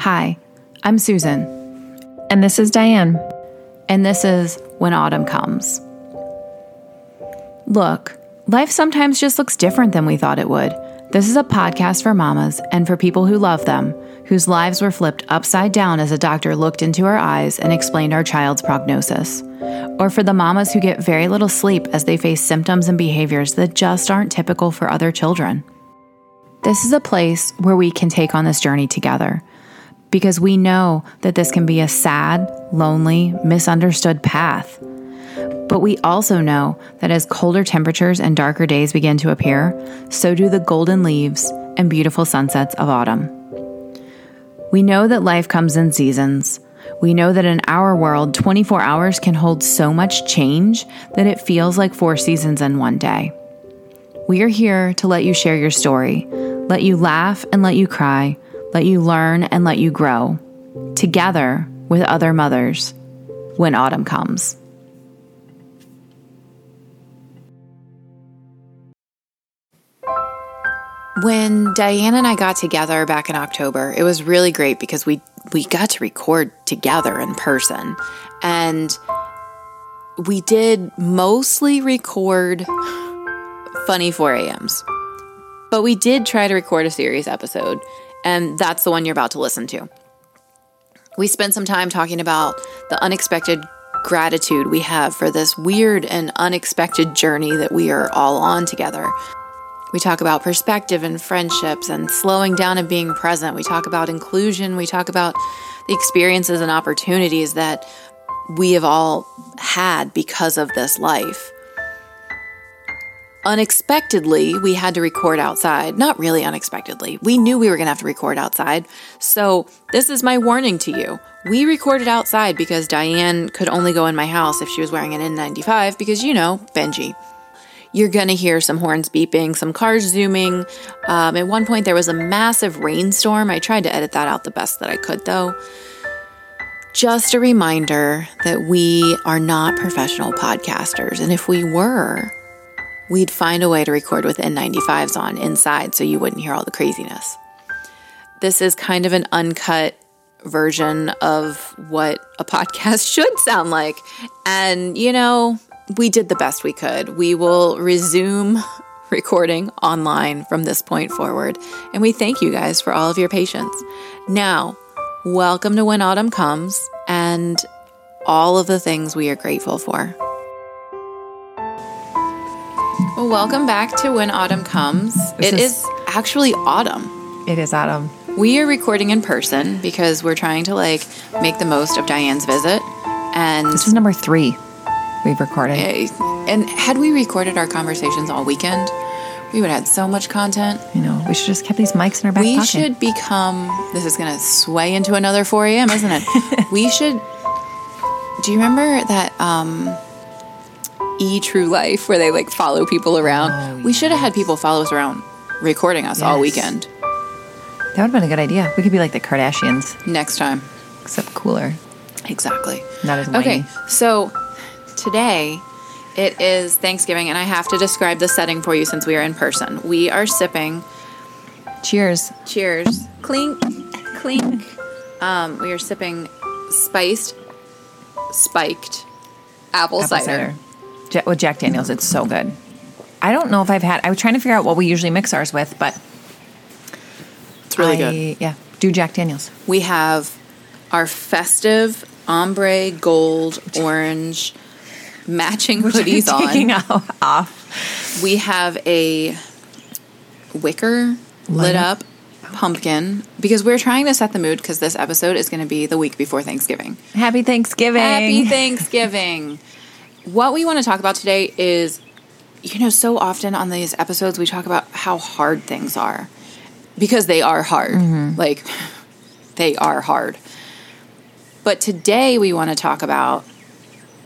Hi, I'm Susan. And this is Diane. And this is When Autumn Comes. Look, life sometimes just looks different than we thought it would. This is a podcast for mamas and for people who love them, whose lives were flipped upside down as a doctor looked into our eyes and explained our child's prognosis. Or for the mamas who get very little sleep as they face symptoms and behaviors that just aren't typical for other children. This is a place where we can take on this journey together, because we know that this can be a sad, lonely, misunderstood path. But we also know that as colder temperatures and darker days begin to appear, so do the golden leaves and beautiful sunsets of autumn. We know that life comes in seasons. We know that in our world, 24 hours can hold so much change that it feels like 4 seasons in one day. We are here to let you share your story, let you laugh and let you cry, let you learn and let you grow, together with other mothers, when autumn comes. When Diane and I got together back in October, it was really great because we got to record together in person. And we did mostly record funny 4 a.m.s. But we did try to record a serious episode, and that's the one you're about to listen to. We spent some time talking about the unexpected gratitude we have for this weird and unexpected journey that we are all on together. We talk about perspective and friendships and slowing down and being present. We talk about inclusion. We talk about the experiences and opportunities that we have all had because of this life. Unexpectedly, we had to record outside. Not really unexpectedly. We knew we were going to have to record outside. So this is my warning to you. We recorded outside because Diane could only go in my house if she was wearing an N95 because, you know, Benji. You're going to hear some horns beeping, some cars zooming. At one point, there was a massive rainstorm. I tried to edit that out the best that I could, though. Just a reminder that we are not professional podcasters. And if we were, we'd find a way to record with N95s on inside so you wouldn't hear all the craziness. This is kind of an uncut version of what a podcast should sound like. And, you know, we did the best we could. We will resume recording online from this point forward. And we thank you guys for all of your patience. Now, welcome to When Autumn Comes and all of the things we are grateful for. Well, welcome back to When Autumn Comes. It is actually autumn. It is autumn. We are recording in person because we're trying to make the most of Diane's visit. And this is number 3 we've recorded. And had we recorded our conversations all weekend, we would have had so much content. You know, we should just kept these mics in our back pocket. We should become, this is going to sway into another 4 a.m., isn't it? We should, do you remember that E-True Life, where they follow people around. Oh, yes. We should have had people follow us around, recording us all weekend. That would have been a good idea. We could be like the Kardashians next time, except cooler. Exactly. Not as whiny. Okay, so today it is Thanksgiving, and I have to describe the setting for you since we are in person. We are sipping. Cheers. Clink, clink. We are sipping spiked apple cider. With Jack Daniels, it's so good. I don't know if I've had... I was trying to figure out what we usually mix ours with, but... It's really good. Yeah, do Jack Daniels. We have our festive ombre gold orange matching hoodies on. Taking off. We have a wicker lit up pumpkin, because we're trying to set the mood because this episode is going to be the week before Thanksgiving. Happy Thanksgiving! What we want to talk about today is, you know, so often on these episodes we talk about how hard things are, because they are hard. Mm-hmm. They are hard. But today we want to talk about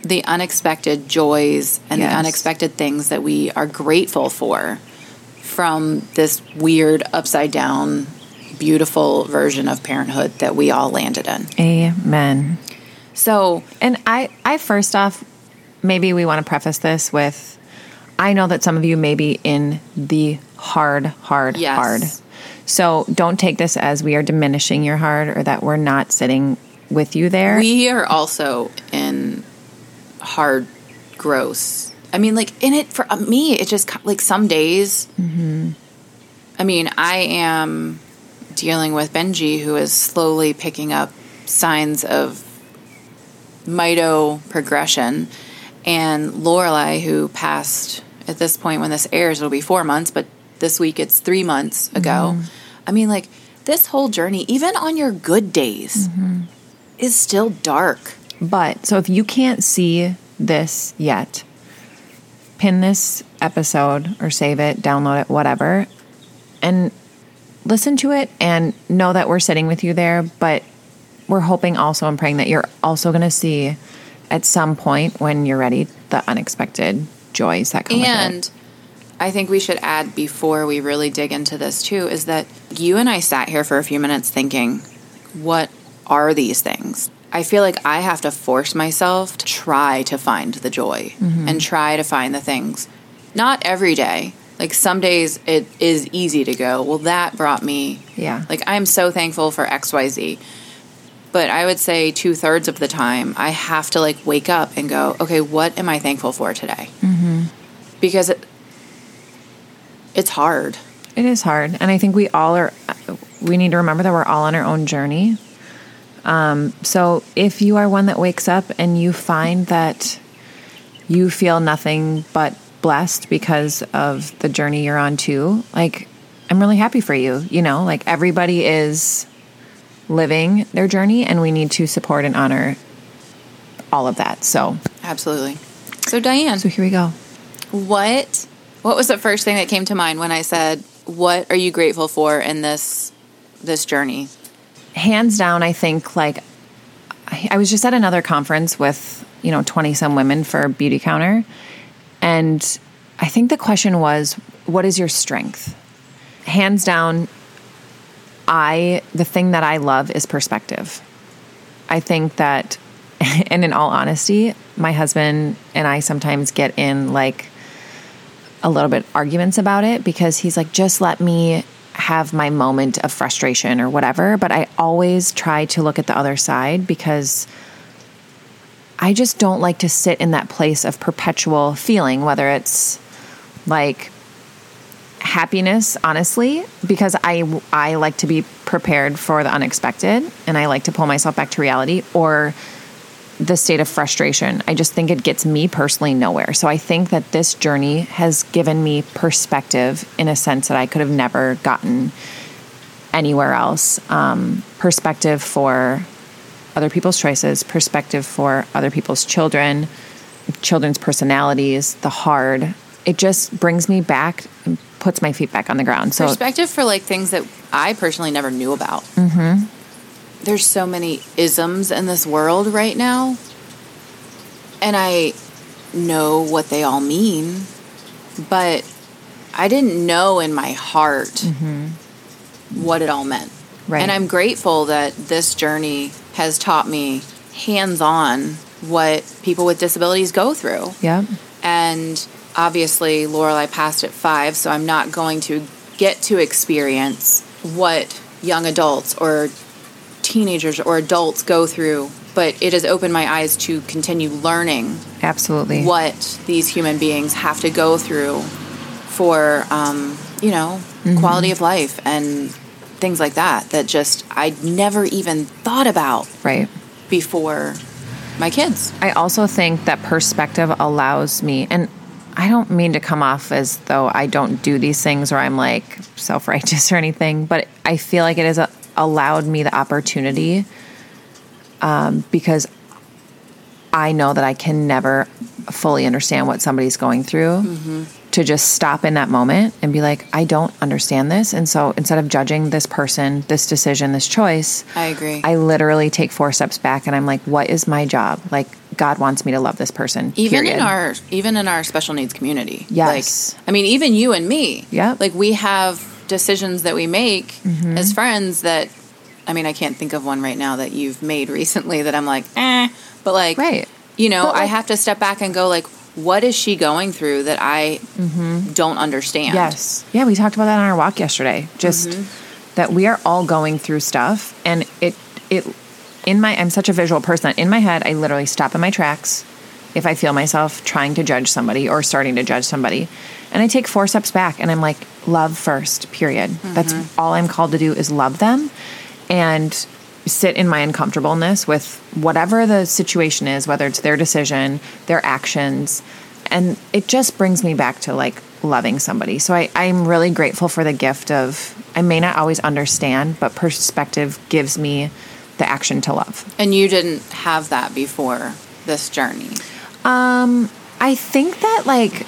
the unexpected joys and the unexpected things that we are grateful for from this weird, upside-down, beautiful version of parenthood that we all landed in. Amen. So, and I first off... Maybe we want to preface this with, I know that some of you may be in the hard. So don't take this as we are diminishing your heart or that we're not sitting with you there. We are also in hard, gross. I mean, like, in it, for me, it just, like, some days, mm-hmm. I mean, I am dealing with Benji, who is slowly picking up signs of mito progression, and Lorelai, who passed, at this point when this airs, it'll be 4 months, but this week it's 3 months ago. Mm-hmm. I mean, like, this whole journey, even on your good days, mm-hmm. is still dark. But, so if you can't see this yet, pin this episode or save it, download it, whatever, and listen to it and know that we're sitting with you there. But we're hoping also and praying that you're also going to see at some point when you're ready the unexpected joys that come and with it. I think we should add, before we really dig into this too, is that you and I sat here for a few minutes thinking, what are these things? I feel like I have to force myself to try to find the joy mm-hmm. and try to find the things. Not every day. Like, some days it is easy to go, well, that brought me. Yeah. Like, I'm so thankful for XYZ. But I would say 2/3 of the time I have to, like, wake up and go, okay, what am I thankful for today? Mm-hmm. Because it's hard. It is hard. And I think we need to remember that we're all on our own journey. So if you are one that wakes up and you find that you feel nothing but blessed because of the journey you're on too, like, I'm really happy for you. You know, like, everybody is living their journey and we need to support and honor all of that. So absolutely. So Diane. So here we go. What was the first thing that came to mind when I said, what are you grateful for in this journey? Hands down, I think, like, I was just at another conference with, 20-some women for Beauty Counter, and I think the question was, what is your strength? Hands down, the thing that I love is perspective. I think that, and in all honesty, my husband and I sometimes get in, like, a little bit arguments about it, because he's like, just let me have my moment of frustration or whatever. But I always try to look at the other side, because I just don't like to sit in that place of perpetual feeling, whether it's like happiness, honestly, because I like to be prepared for the unexpected and I like to pull myself back to reality, or the state of frustration. I just think it gets me personally nowhere. So I think that this journey has given me perspective in a sense that I could have never gotten anywhere else. Perspective for other people's choices, perspective for other people's children's personalities, it just brings me back and puts my feet back on the ground. So perspective for, like, things that I personally never knew about. Mm-hmm. There's so many isms in this world right now, and I know what they all mean, but I didn't know in my heart mm-hmm. what it all meant. Right. And I'm grateful that this journey has taught me hands-on what people with disabilities go through. Yeah. And obviously, Lorelai passed at 5, so I'm not going to get to experience what young adults or teenagers or adults go through, but it has opened my eyes to continue learning absolutely what these human beings have to go through for mm-hmm. quality of life and things like that just I'd never even thought about right before my kids. I also think that perspective allows me, and I don't mean to come off as though I don't do these things or I'm, like, self-righteous or anything, but I feel like it is allowed me the opportunity because I know that I can never fully understand what somebody's going through mm-hmm. to just stop in that moment and be like, I don't understand this. And so instead of judging this person, this decision, this choice, I agree. I literally take 4 steps back and I'm like, what is my job? Like, God wants me to love this person. Even in our special needs community. Yes. Like, I mean, even you and me. Yeah. Like, we have decisions that we make mm-hmm. as friends that, I mean, I can't think of one right now that you've made recently that I'm like, but, like, right. But, like, I have to step back and go, like, what is she going through that I mm-hmm. don't understand? Yes. Yeah. We talked about that on our walk yesterday. Just mm-hmm. that we are all going through stuff, and I'm such a visual person. In my head, I literally stop in my tracks if I feel myself trying to judge somebody or starting to judge somebody. And I take 4 steps back and I'm like, love first, period. Mm-hmm. That's all I'm called to do is love them and sit in my uncomfortableness with whatever the situation is, whether it's their decision, their actions. And it just brings me back to like loving somebody. So I'm really grateful for the gift of, I may not always understand, but perspective gives me the action to love. And you didn't have that before this journey? I think that like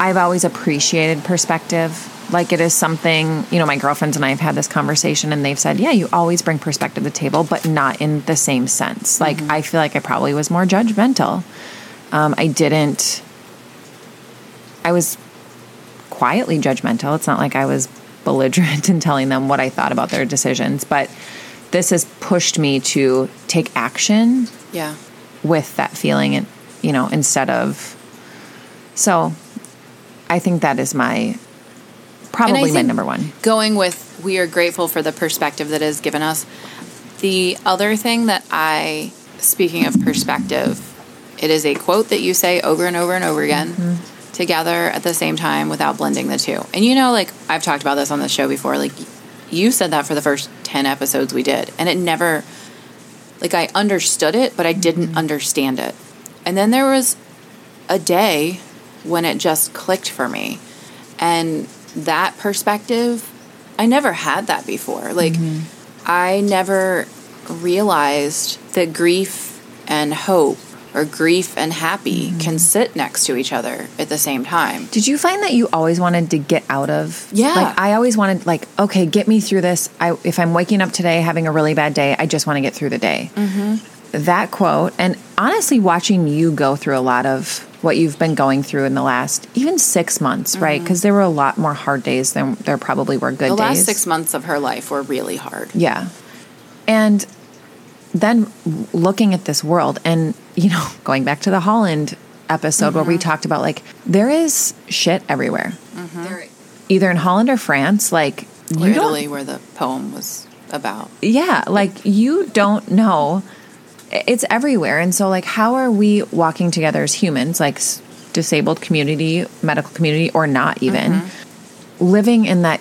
I've always appreciated perspective. Like it is something, you know, my girlfriends and I have had this conversation and they've said, yeah, you always bring perspective to the table, but not in the same sense. Like I feel like I probably was more judgmental. I was quietly judgmental. It's not like I was belligerent in telling them what I thought about their decisions, but this has pushed me to take action with that feeling and, you know, instead of, so I think that is probably my number one. Going with, we are grateful for the perspective that is given us. The other thing that speaking of perspective, it is a quote that you say over and over and over again together at the same time without blending the two. And you know, like I've talked about this on the show before, like you said that for the first 10 episodes we did, and it never, like I understood it, but I didn't understand it. And then there was a day when it just clicked for me. And that perspective, I never had that before. Like I never realized that grief and hope or grief and happy can sit next to each other at the same time. Did you find that you always wanted to get out of? Yeah. Like I always wanted, like, okay, get me through this. If I'm waking up today having a really bad day, I just want to get through the day. That quote, and honestly watching you go through a lot of what you've been going through in the last even 6 months, right? Because there were a lot more hard days than there probably were good days. The last 6 months of her life were really hard. Yeah. And then looking at this world and, you know, going back to the Holland episode where we talked about, like, there is shit everywhere. Either in Holland or France, like... Or Italy, where the poem was about. Yeah, like, you don't know. It's everywhere. And so, like, how are we walking together as humans, like, disabled community, medical community, or not even, living in that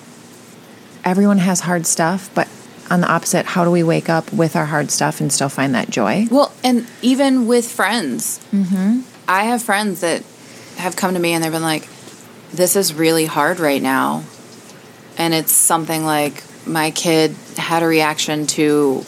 everyone has hard stuff, but... On the opposite, how do we wake up with our hard stuff and still find that joy? Well, and even with friends. I have friends that have come to me and they've been like, this is really hard right now. And it's something like my kid had a reaction to,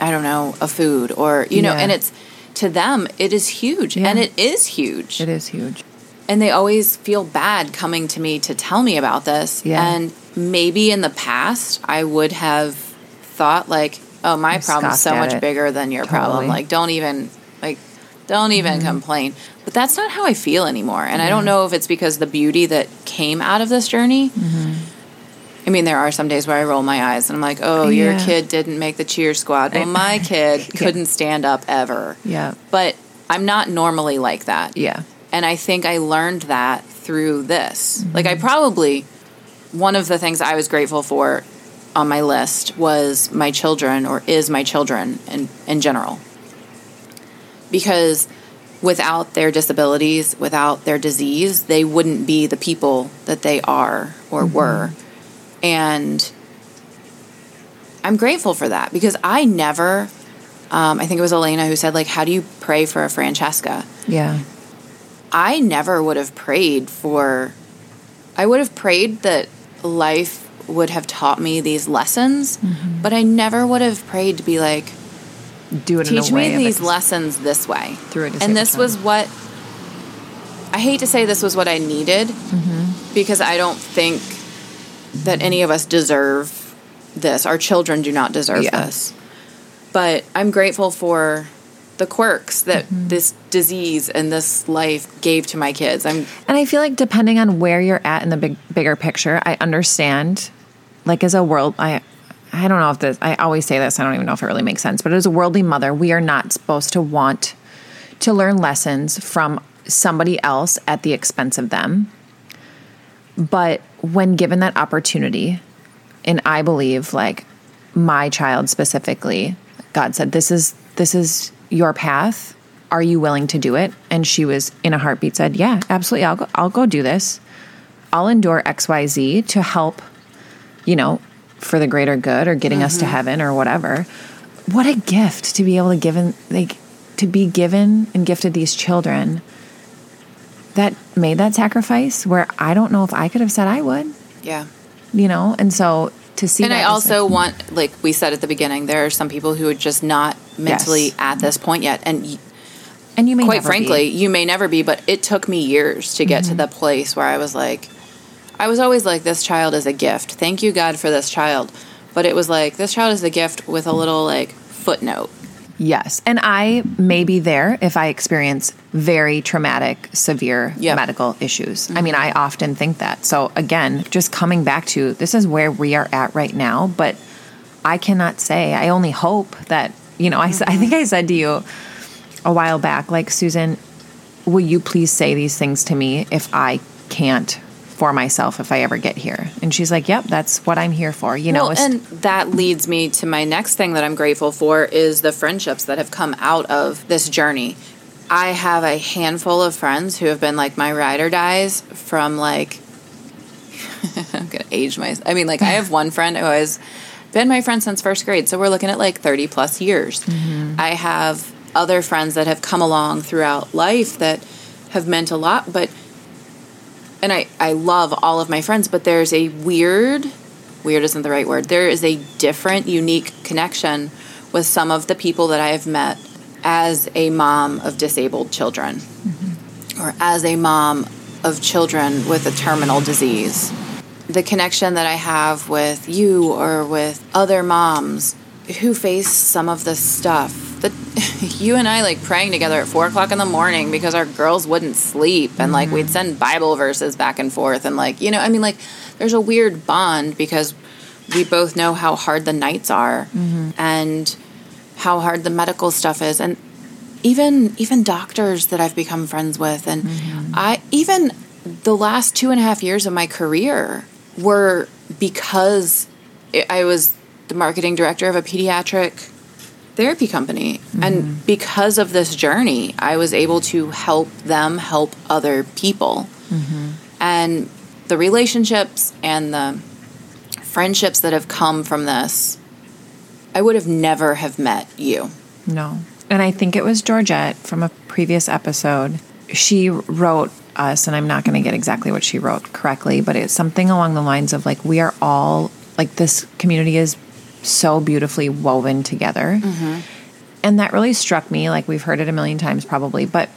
I don't know, a food or, you know, and it's, to them, it is huge. And it is huge. It is huge. And they always feel bad coming to me to tell me about this. And maybe in the past, I would have thought like, oh, my problem's so much bigger than your problem. Like, don't even complain. But that's not how I feel anymore. And I don't know if it's because the beauty that came out of this journey. I mean, there are some days where I roll my eyes and I'm like, oh, your kid didn't make the cheer squad. Well, my kid couldn't stand up ever. Yeah. But I'm not normally like that. Yeah. And I think I learned that through this. Like, I probably... One of the things I was grateful for on my list was my children, or is my children in general. Because without their disabilities, without their disease, they wouldn't be the people that they are or were. And I'm grateful for that because I never, I think it was Elena who said, like, how do you pray for a Francesca? Yeah. I never would have prayed for, I would have prayed that life would have taught me these lessons, but I never would have prayed to be like, do it teach in a way me these lessons this way. Through it, and this was what, I hate to say this was what I needed, because I don't think that any of us deserve this. Our children do not deserve this. But I'm grateful for the quirks that this disease and this life gave to my kids. And I feel like depending on where you're at in the bigger picture, I understand, like, as a world, I don't know if this, I always say this, I don't even know if it really makes sense, but as a worldly mother, we are not supposed to want to learn lessons from somebody else at the expense of them. But when given that opportunity, And I believe, like, my child specifically, God said, this is your path. Are you willing to do it? And she was in a heartbeat said, yeah, absolutely. I'll go do this. I'll endure X, Y, Z to help, you know, for the greater good or getting us to heaven or whatever. What a gift to be able to give in, like, to be given and gifted these children that made that sacrifice where I don't know if I could have said I would. Yeah. You know, and so to see and that. And I also want, like we said at the beginning, there are some people who are just not mentally at this point yet. And you may quite never frankly, be. You may never be, but it took me years to get to the place where I was like, I was always like, this child is a gift. Thank you, God, for this child. But it was like, this child is a gift with a little, like, footnote. Yes. And I may be there if I experience very traumatic, severe medical issues. I mean, I often think that. So again, just coming back to this is where we are at right now. But I cannot say, I only hope that, you know, I think I said to you a while back, like, Susan, will you please say these things to me if I can't for myself if I ever get here? And she's like, yep, that's what I'm here for, you know. Well, and that leads me to my next thing that I'm grateful for is the friendships that have come out of this journey. I have a handful of friends who have been like my ride or dies from, like, I'm gonna age myself. I mean, like, I have one friend who has been my friend since first grade, so we're looking at like 30 plus years. I have other friends that have come along throughout life that have meant a lot, but and I love all of my friends, but there's a weird isn't the right word. There is a different, unique connection with some of the people that I have met as a mom of disabled children or as a mom of children with a terminal disease. The connection that I have with you or with other moms who face some of the stuff that you and I, like, praying together at 4:00 in the morning because our girls wouldn't sleep. And, like, we'd send Bible verses back and forth. And, like, you know, I mean, like, there's a weird bond because we both know how hard the nights are and how hard the medical stuff is. And even doctors that I've become friends with. And I even the last 2.5 years of my career were because I was the marketing director of a pediatric therapy company. And because of this journey, I was able to help them help other people. And the relationships and the friendships that have come from this, I would have never have met you. No. And I think it was Georgette from a previous episode. She wrote us, and I'm not going to get exactly what she wrote correctly, but it's something along the lines of, like, we are all, like, this community is so beautifully woven together. And that really struck me. Like, we've heard it a million times probably, but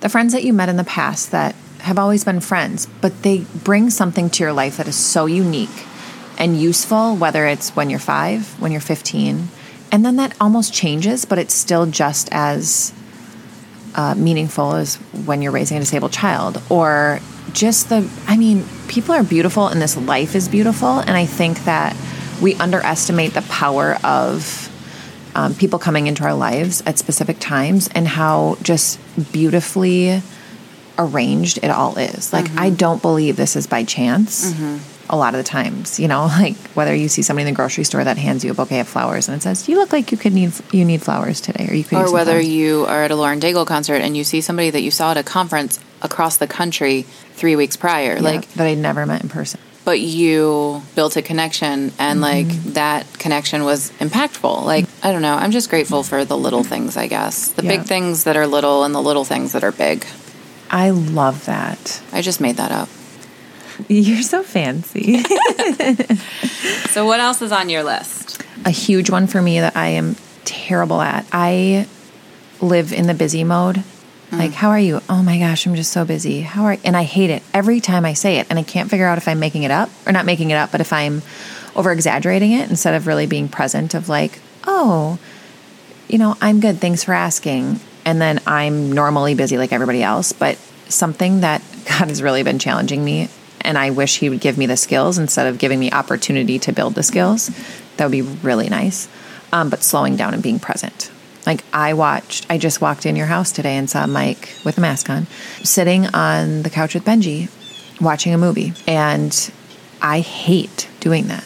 the friends that you met in the past that have always been friends, but they bring something to your life that is so unique and useful, whether it's when you're 5, when you're 15, and then that almost changes, but it's still just as meaningful as when you're raising a disabled child. Or just I mean, people are beautiful and this life is beautiful. And I think that we underestimate the power of people coming into our lives at specific times and how just beautifully arranged it all is. Like, I don't believe this is by chance a lot of the times, you know, like whether you see somebody in the grocery store that hands you a bouquet of flowers and it says, you look like you need flowers today. Or you could or whether flowers. You are at a Lauren Daigle concert and you see somebody that you saw at a conference across the country 3 weeks prior. Yeah, like that I'd never met in person. But you built a connection, and, like, that connection was impactful. Like, I don't know. I'm just grateful for the little things, I guess. The big things that are little and the little things that are big. I love that. I just made that up. You're so fancy. So what else is on your list? A huge one for me that I am terrible at. I live in the busy mode. Like, how are you? Oh my gosh, I'm just so busy. How are you? And I hate it every time I say it, and I can't figure out if I'm making it up or not making it up, but if I'm over-exaggerating it instead of really being present of, like, oh, you know, I'm good. Thanks for asking. And then I'm normally busy like everybody else, but something that God has really been challenging me, and I wish he would give me the skills instead of giving me opportunity to build the skills. That would be really nice. But slowing down and being present. Like, I just walked in your house today and saw Mike with a mask on, sitting on the couch with Benji, watching a movie. And I hate doing that.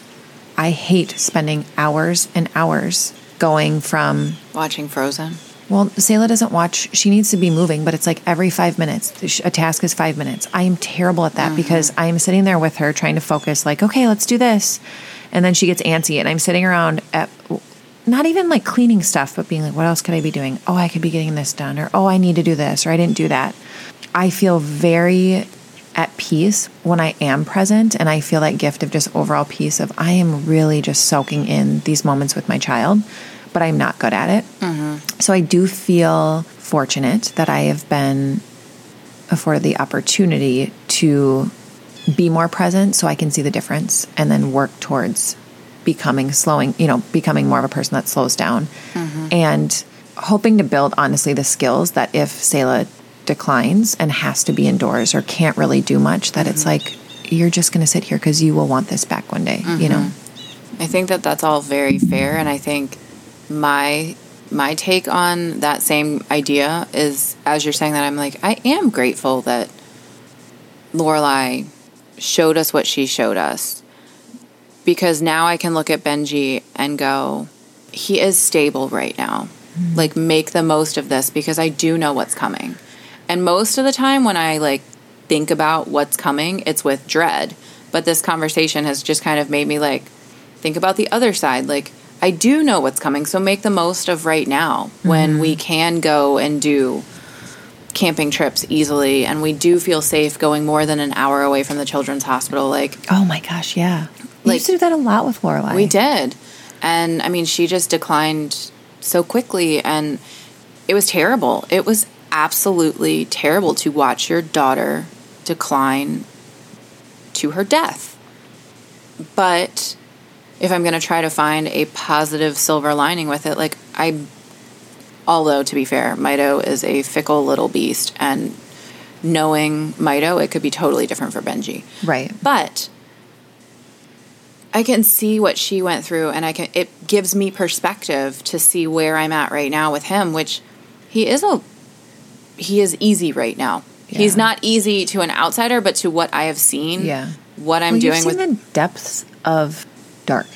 I hate spending hours and hours going from... Watching Frozen? Well, Sayla doesn't watch. She needs to be moving, but it's like every 5 minutes. A task is 5 minutes. I am terrible at that because I am sitting there with her trying to focus like, okay, let's do this. And then she gets antsy and I'm sitting around at... Not even like cleaning stuff, but being like, what else could I be doing? Oh, I could be getting this done. Or, oh, I need to do this. Or I didn't do that. I feel very at peace when I am present. And I feel that gift of just overall peace of I am really just soaking in these moments with my child, but I'm not good at it. Mm-hmm. So I do feel fortunate that I have been afforded the opportunity to be more present so I can see the difference and then work towards becoming more of a person that slows down and hoping to build, honestly, the skills that if Sayla declines and has to be indoors or can't really do much, that it's like, you're just going to sit here because you will want this back one day, you know? I think that that's all very fair. And I think my take on that same idea is, as you're saying that, I'm like, I am grateful that Lorelai showed us what she showed us. Because now I can look at Benji and go, he is stable right now. Mm-hmm. Like, make the most of this because I do know what's coming. And most of the time when I, like, think about what's coming, it's with dread. But this conversation has just kind of made me, like, think about the other side. Like, I do know what's coming, so make the most of right now when we can go and do camping trips easily and we do feel safe going more than an hour away from the children's hospital. Like, oh, my gosh, yeah. Like, we used to do that a lot with Lorelai. We did. And, I mean, she just declined so quickly, and it was terrible. It was absolutely terrible to watch your daughter decline to her death. But if I'm going to try to find a positive silver lining with it, like, although, to be fair, Mido is a fickle little beast, and knowing Mido, it could be totally different for Benji. Right. But... I can see what she went through, and it gives me perspective to see where I'm at right now with him, which he is easy right now. Yeah. He's not easy to an outsider, but to what I have seen, what I'm doing with the depths of dark.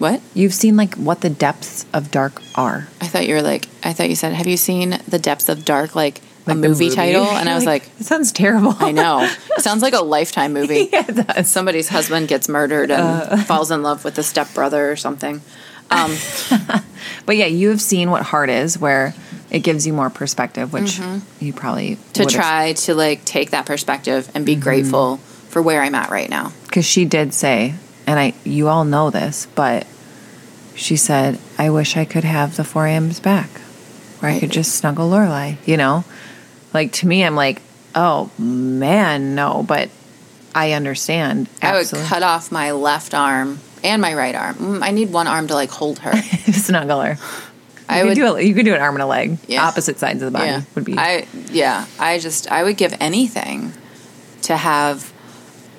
What? You've seen like what the depths of dark are. I thought you said, have you seen the depths of dark like a movie title? And I was like... It sounds terrible. I know. It sounds like a Lifetime movie. Yeah, it does. Somebody's husband gets murdered and falls in love with the stepbrother or something. But yeah, you have seen what hard is, where it gives you more perspective, which you probably to like take that perspective and be grateful for where I'm at right now. Because she did say, and you all know this, but she said, I wish I could have the 4 a.m.s back, where I could just snuggle Lorelai, you know? Like, to me, I'm like, oh, man, no, but I understand. Absolutely. I would cut off my left arm and my right arm. I need one arm to, like, hold her. Snuggle her. You could do an arm and a leg. Yeah. Opposite sides of the body would be... I would give anything to have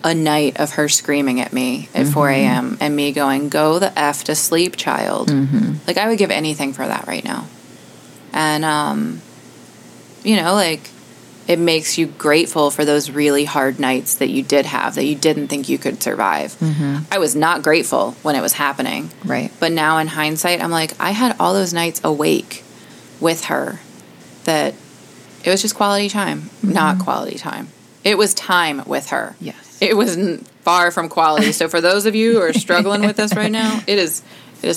a night of her screaming at me at 4 a.m. and me going, go the F to sleep, child. Mm-hmm. Like, I would give anything for that right now. And, you know, like, it makes you grateful for those really hard nights that you did have, that you didn't think you could survive. Mm-hmm. I was not grateful when it was happening. Right. But now in hindsight, I'm like, I had all those nights awake with her that it was just quality time, not quality time. It was time with her. Yes. It wasn't far from quality. So for those of you who are struggling with this right now, it is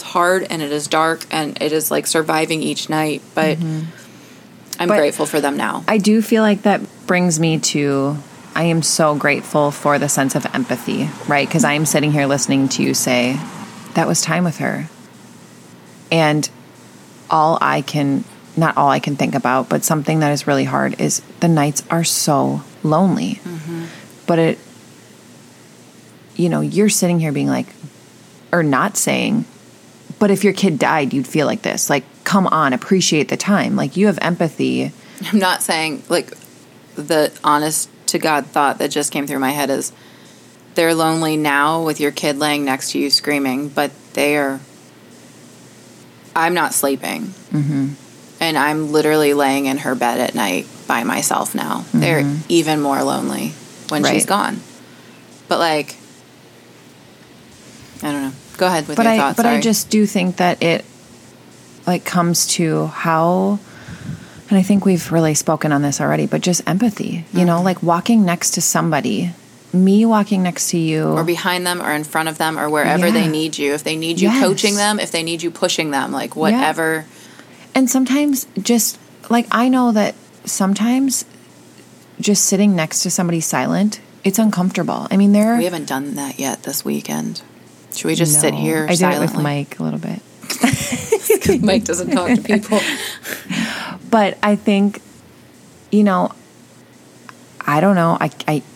hard and it is dark and it is like surviving each night, but... I'm grateful for them now. I do feel like that brings me to, I am so grateful for the sense of empathy, right? Because I am sitting here listening to you say, that was time with her. And not all I can think about, but something that is really hard is the nights are so lonely. Mm-hmm. But it, you know, you're sitting here being like, or not saying, but if your kid died, you'd feel like this. Like, come on, appreciate the time. Like, you have empathy. I'm not saying, like, the honest-to-God thought that just came through my head is they're lonely now with your kid laying next to you screaming, but I'm not sleeping. Mm-hmm. And I'm literally laying in her bed at night by myself now. Mm-hmm. They're even more lonely when she's gone. But, like, I don't know. Go ahead with your thoughts. But sorry. I just do think that it, like, comes to how, and I think we've really spoken on this already, but just empathy, you know, like walking next to somebody, me walking next to you. Or behind them or in front of them or wherever they need you. If they need you coaching them, if they need you pushing them, like whatever. And sometimes just, like, I know that sometimes just sitting next to somebody silent, it's uncomfortable. I mean, we haven't done that yet this weekend. Should we just sit here silently? I did it with Mike a little bit. Because Mike doesn't talk to people. But I think, you know, I don't know. I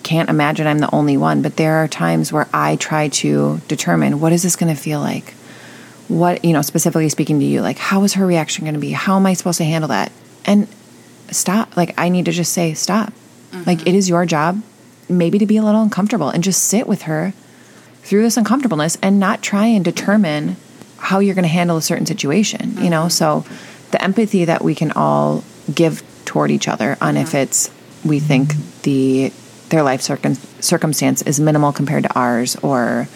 can't imagine I'm the only one. But there are times where I try to determine, what is this going to feel like? What, you know, specifically speaking to you, like, how is her reaction going to be? How am I supposed to handle that? And stop. Like, I need to just say stop. Mm-hmm. Like, it is your job maybe to be a little uncomfortable and just sit with her through this uncomfortableness and not try and determine how you're going to handle a certain situation, mm-hmm. you know? So the empathy that we can all give toward each other on if it's, we think their life circumstance is minimal compared to ours, or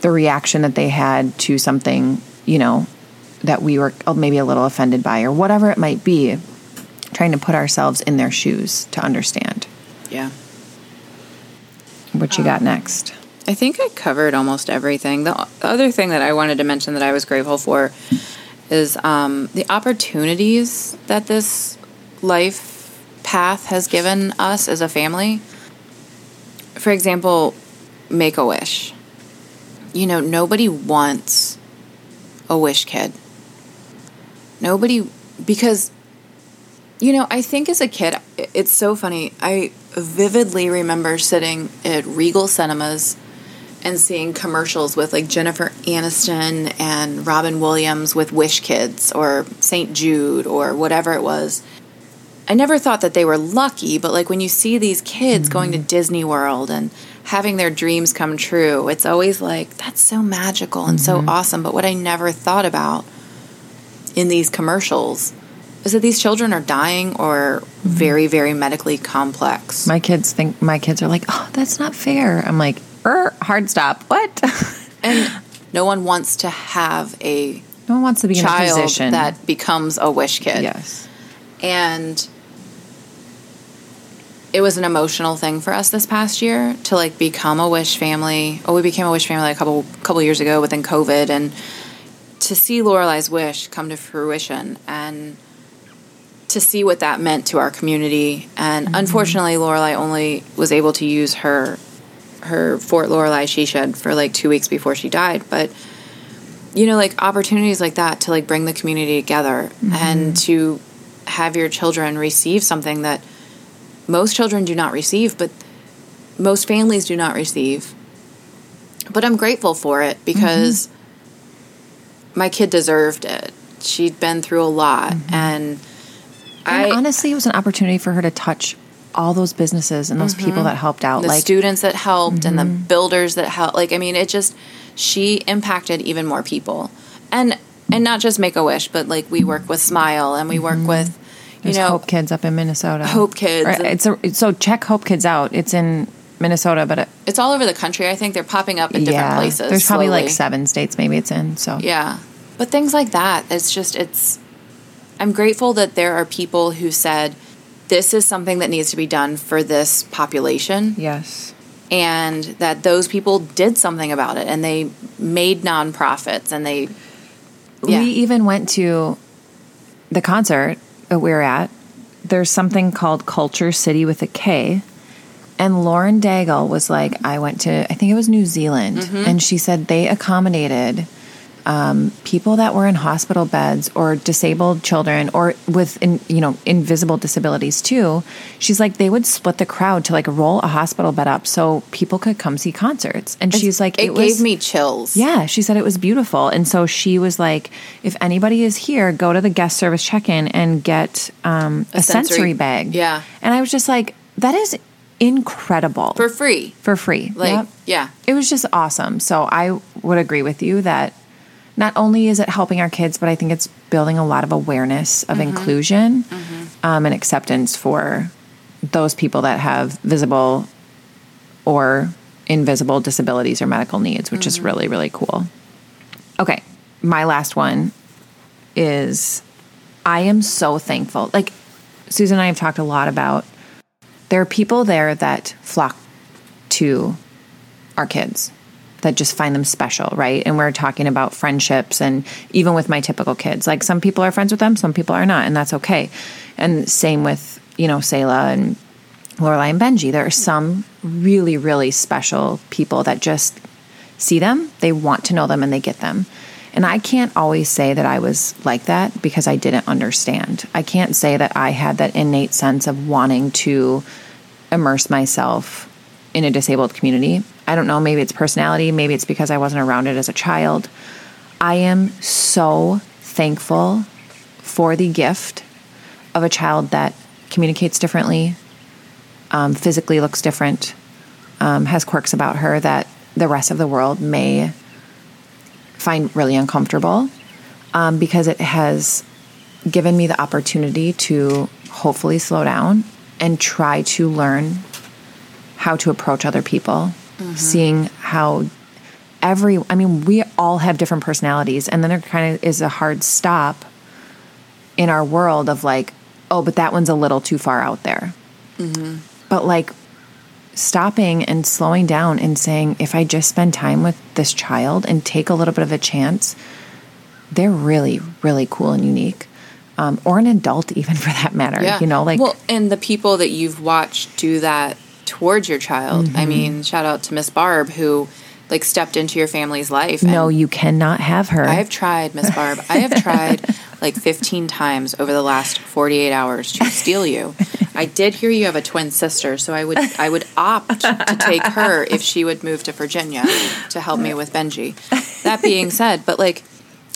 the reaction that they had to something, you know, that we were maybe a little offended by or whatever it might be, trying to put ourselves in their shoes to understand. Yeah. What you got next? I think I covered almost everything. The other thing that I wanted to mention that I was grateful for is the opportunities that this life path has given us as a family. For example, Make-A-Wish. You know, nobody wants a wish kid. Nobody, because, you know, I think as a kid, it's so funny. I vividly remember sitting at Regal Cinemas and seeing commercials with, like, Jennifer Aniston and Robin Williams with Wish Kids or St. Jude or whatever it was. I never thought that they were lucky, but, like, when you see these kids mm-hmm. going to Disney World and having their dreams come true, it's always like, that's so magical and mm-hmm. so awesome. But what I never thought about in these commercials is that these children are dying or mm-hmm. very, very medically complex. My kids are like, oh, that's not fair. I'm like, hard stop. What? And no one wants to have a no one wants to be child in a position that becomes a wish kid. Yes. And it was an emotional thing for us this past year to, like, become a wish family. Oh, we became a wish family a couple years ago within COVID, and to see Lorelai's wish come to fruition and to see what that meant to our community. And mm-hmm. unfortunately, Lorelai only was able to use her Fort Lorelai she shed for, like, 2 weeks before she died. But, you know, like, opportunities like that to, like, bring the community together mm-hmm. and to have your children receive something that most children do not receive, but most families do not receive. But I'm grateful for it because mm-hmm. my kid deserved it. She'd been through a lot. Mm-hmm. And honestly, it was an opportunity for her to touch all those businesses and those mm-hmm. people that helped out. The students that helped mm-hmm. and the builders that helped. Like, I mean, it just, she impacted even more people. And not just Make-A-Wish, but, like, we work with Smile and we work mm-hmm. with, There's Hope Kids up in Minnesota. Hope Kids. Or, so check Hope Kids out. It's in Minnesota, but... It's all over the country, I think. They're popping up in different places. There's probably, like, 7 states maybe it's in, so... Yeah. But things like that, it's just, I'm grateful that there are people who said, this is something that needs to be done for this population. Yes. And that those people did something about it, and they made nonprofits, and they... Yeah. We even went to the concert that we were at. There's something called Culture City with a K. And Lauren Daigle was like, I think it was New Zealand. Mm-hmm. And she said they accommodated people that were in hospital beds or disabled children or with, invisible disabilities too. She's like, they would split the crowd to, like, roll a hospital bed up so people could come see concerts. And she's like, it gave me chills. Yeah. She said it was beautiful. And so she was like, if anybody is here, go to the guest service check-in and get a sensory bag. Yeah. And I was just like, that is incredible. For free. Like, yeah. It was just awesome. So I would agree with you that not only is it helping our kids, but I think it's building a lot of awareness of mm-hmm. inclusion mm-hmm. And acceptance for those people that have visible or invisible disabilities or medical needs, which is really, really cool. Okay, my last one is I am so thankful. Like, Susan and I have talked a lot about there are people there that flock to our kids, that just find them special, right? And we're talking about friendships, and even with my typical kids, like some people are friends with them, some people are not, and that's okay. And same with, you know, Sayla and Lorelai and Benji. There are some really, really special people that just see them, they want to know them, and they get them. And I can't always say that I was like that because I didn't understand. I can't say that I had that innate sense of wanting to immerse myself in a disabled community. I don't know, maybe it's personality, maybe it's because I wasn't around it as a child. I am so thankful for the gift of a child that communicates differently, physically looks different, has quirks about her that the rest of the world may find really uncomfortable, because it has given me the opportunity to hopefully slow down and try to learn how to approach other people, seeing how we all have different personalities, and then there kind of is a hard stop in our world of like, oh, but that one's a little too far out there. But like stopping and slowing down and saying, if I just spend time with this child and take a little bit of a chance, they're really, really cool and unique. Or an adult, even, for that matter. Yeah. You know, like, well, and the people that you've watched do that towards your child. I mean, shout out to Miss Barb, who like stepped into your family's life. No, you cannot have her. I have tried, Miss Barb. I have tried like 15 times over the last 48 hours to steal you. I did hear you have a twin sister, so I would opt to take her if she would move to Virginia to help me with Benji. That being said, but like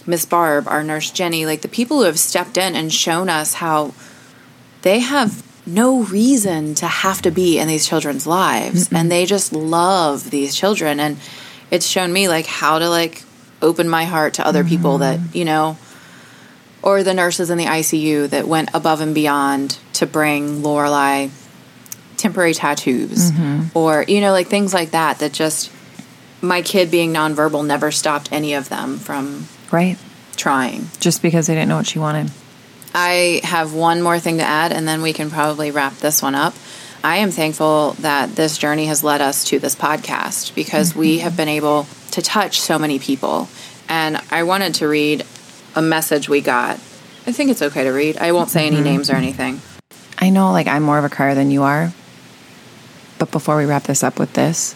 Miss Barb, our nurse Jenny, like the people who have stepped in and shown us how they have no reason to have to be in these children's lives, and they just love these children, and it's shown me like how to like open my heart to other people that, you know, or the nurses in the ICU that went above and beyond to bring Lorelai temporary tattoos, or, you know, like things like that, that just my kid being nonverbal never stopped any of them from trying. Just because they didn't know what she wanted. I have one more thing to add, and then we can probably wrap this one up. I am thankful that this journey has led us to this podcast, because we have been able to touch so many people. And I wanted to read a message we got. I think it's okay to read. I won't say any names or anything. I know, like, I'm more of a crier than you are. But before we wrap this up with this,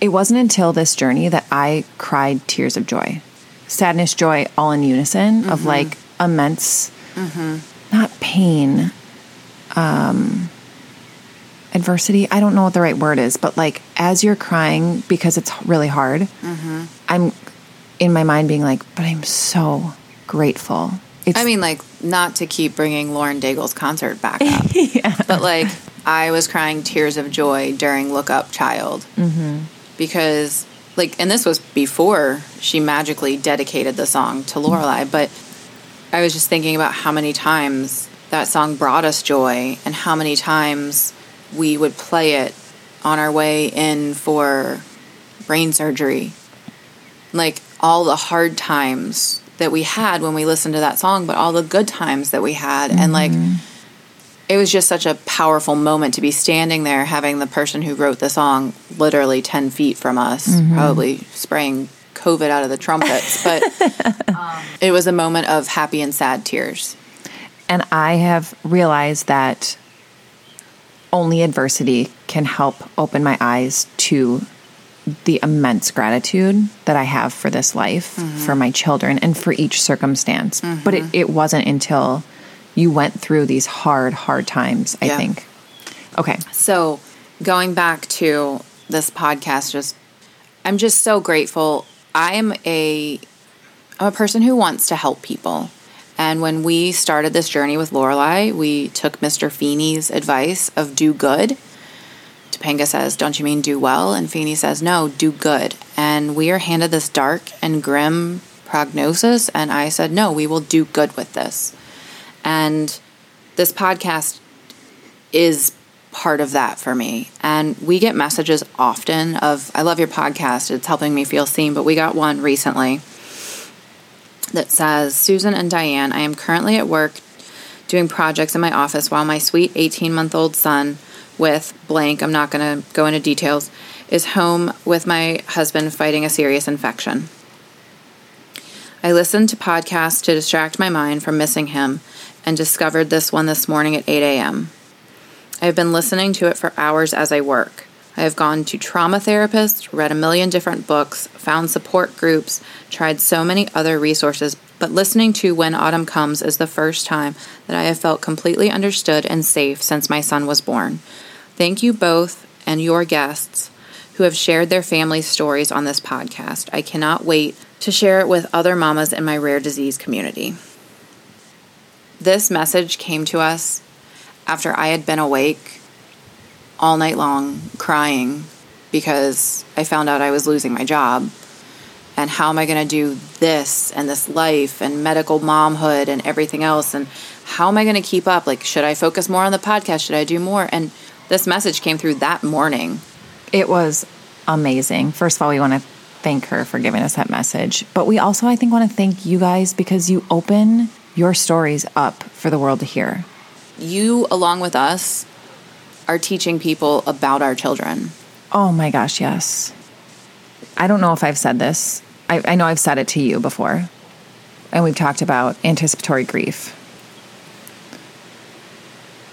it wasn't until this journey that I cried tears of joy. Sadness, joy, all in unison, of like immense, not pain, adversity. I don't know what the right word is, but like as you're crying because it's really hard, I'm in my mind being like, but I'm so grateful. I mean, like, not to keep bringing Lauren Daigle's concert back up, but like I was crying tears of joy during Look Up Child, because like, and this was before she magically dedicated the song to Lorelai, but I was just thinking about how many times that song brought us joy and how many times we would play it on our way in for brain surgery. Like, all the hard times that we had when we listened to that song, but all the good times that we had. And like, it was just such a powerful moment to be standing there having the person who wrote the song literally 10 feet from us, probably spraying COVID out of the trumpets. But it was a moment of happy and sad tears. And I have realized that only adversity can help open my eyes to the immense gratitude that I have for this life, for my children, and for each circumstance. But it wasn't until you went through these hard, hard times, I think. Okay. So going back to this podcast, I'm just so grateful. I'm a person who wants to help people. And when we started this journey with Lorelai, we took Mr. Feeney's advice of do good. Topanga says, don't you mean do well? And Feeney says, no, do good. And we are handed this dark and grim prognosis. And I said, no, we will do good with this. And this podcast is part of that for me. And we get messages often of, I love your podcast, it's helping me feel seen. But we got one recently that says, Susan and Diane, I am currently at work doing projects in my office while my sweet 18-month-old son with blank, I'm not going to go into details, is home with my husband fighting a serious infection. I listened to podcasts to distract my mind from missing him and discovered this one this morning at 8 a.m. I have been listening to it for hours as I work. I have gone to trauma therapists, read a million different books, found support groups, tried so many other resources, but listening to When Autumn Comes is the first time that I have felt completely understood and safe since my son was born. Thank you both and your guests who have shared their family stories on this podcast. I cannot wait to share it with other mamas in my rare disease community. This message came to us after I had been awake all night long crying because I found out I was losing my job. And how am I going to do this and this life and medical momhood and everything else? And how am I going to keep up? Like, should I focus more on the podcast? Should I do more? And this message came through that morning. It was amazing. First of all, we want to thank her for giving us that message. But we also, I think, want to thank you guys because you open your stories up for the world to hear. You, along with us, are teaching people about our children. Oh my gosh, yes. I don't know if I've said this. I know I've said it to you before. And we've talked about anticipatory grief.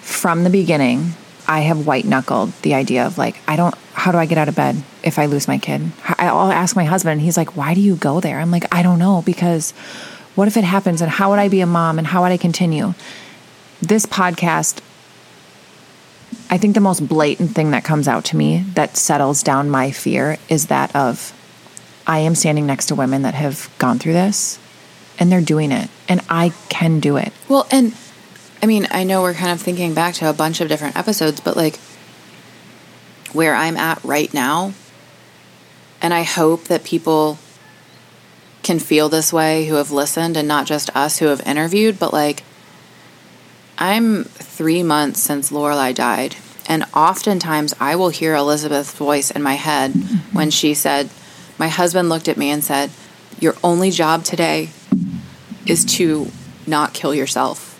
From the beginning, I have white-knuckled the idea of like, how do I get out of bed if I lose my kid? I'll ask my husband, and he's like, why do you go there? I'm like, I don't know, because what if it happens, and how would I be a mom, and how would I continue? This podcast, I think the most blatant thing that comes out to me that settles down my fear is that of, I am standing next to women that have gone through this and they're doing it and I can do it. Well, and I mean, I know we're kind of thinking back to a bunch of different episodes, but like where I'm at right now, and I hope that people can feel this way who have listened and not just us who have interviewed, but like I'm 3 months since Lorelai died, and oftentimes I will hear Elizabeth's voice in my head when she said, my husband looked at me and said, your only job today is to not kill yourself.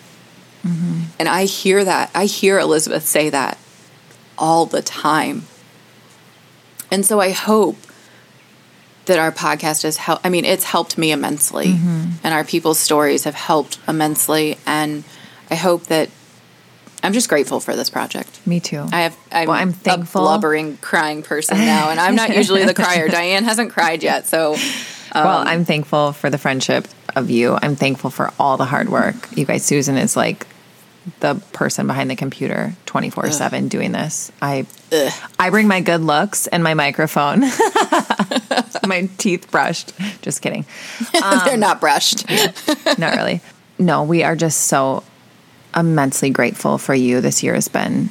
Mm-hmm. And I hear that. I hear Elizabeth say that all the time. And so I hope that our podcast has helped. I mean, it's helped me immensely, and our people's stories have helped immensely, and I hope that I'm just grateful for this project. Me too. I'm thankful. A blubbering, crying person now, and I'm not usually the crier. Diane hasn't cried yet, so. Well, I'm thankful for the friendship of you. I'm thankful for all the hard work. You guys, Susan is like the person behind the computer 24/7 doing this. I bring my good looks and my microphone. My teeth brushed. Just kidding. They're not brushed. Yeah, not really. No, we are just so immensely grateful for you. This year has been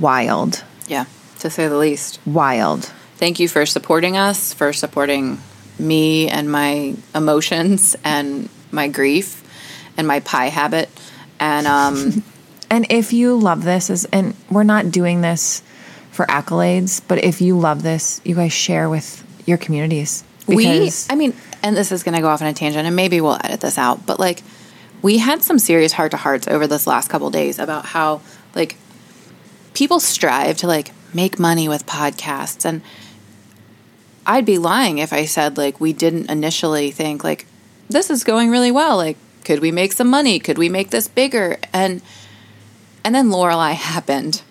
wild. Yeah, to say the least. Wild. Thank you for supporting us, for supporting me and my emotions and my grief and my pie habit. And and if you love this, and we're not doing this for accolades, but if you love this, you guys share with your communities. And this is going to go off on a tangent, and maybe we'll edit this out, but like, we had some serious heart-to-hearts over this last couple days about how, like, people strive to, like, make money with podcasts. And I'd be lying if I said, like, we didn't initially think, like, this is going really well. Like, could we make some money? Could we make this bigger? And then Lorelai happened.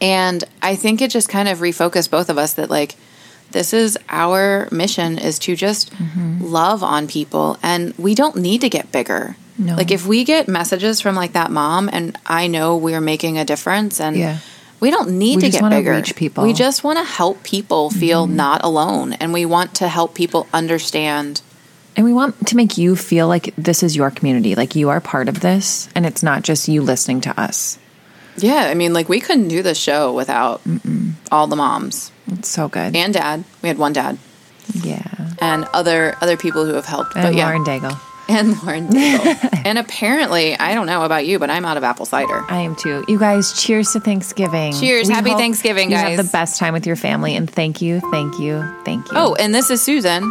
And I think it just kind of refocused both of us that, like, this is our mission, is to just love on people. And we don't need to get bigger. No. Like, if we get messages from, like, that mom, and I know we're making a difference, and we don't need to get bigger. Reach people. We just want to help people feel not alone. And we want to help people understand. And we want to make you feel like this is your community, like you are part of this, and it's not just you listening to us. Yeah, I mean, like, we couldn't do this show without all the moms. It's so good. And dad. We had one dad. Yeah. And other people who have helped. And but Lauren Daigle. and Lauren Daigle. And apparently, I don't know about you, but I'm out of apple cider. I am too. You guys, cheers to Thanksgiving. Cheers. Happy Thanksgiving, guys. You have the best time with your family. And thank you. Oh, and this is Susan.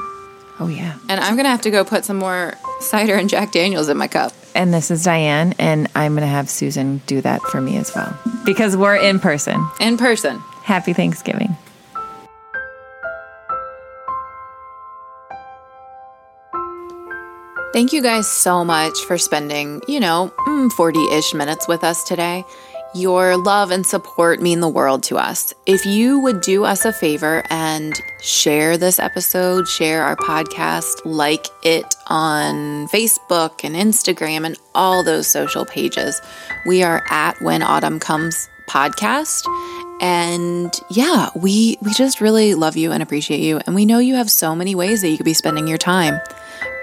Oh, yeah. And I'm going to have to go put some more cider and Jack Daniels in my cup. And this is Diane, and I'm going to have Susan do that for me as well. Because we're in person. In person. Happy Thanksgiving. Thank you guys so much for spending, 40-ish minutes with us today. Your love and support mean the world to us. If you would do us a favor and share this episode, share our podcast, like it on Facebook and Instagram and all those social pages. We are at When Autumn Comes podcast. And yeah, we just really love you and appreciate you. And we know you have so many ways that you could be spending your time,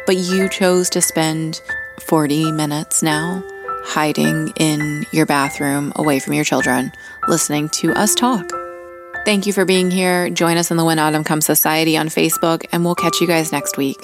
but you chose to spend 40 minutes now hiding in your bathroom away from your children, listening to us talk. Thank you for being here. Join us in the When Autumn Comes Society on Facebook, and we'll catch you guys next week.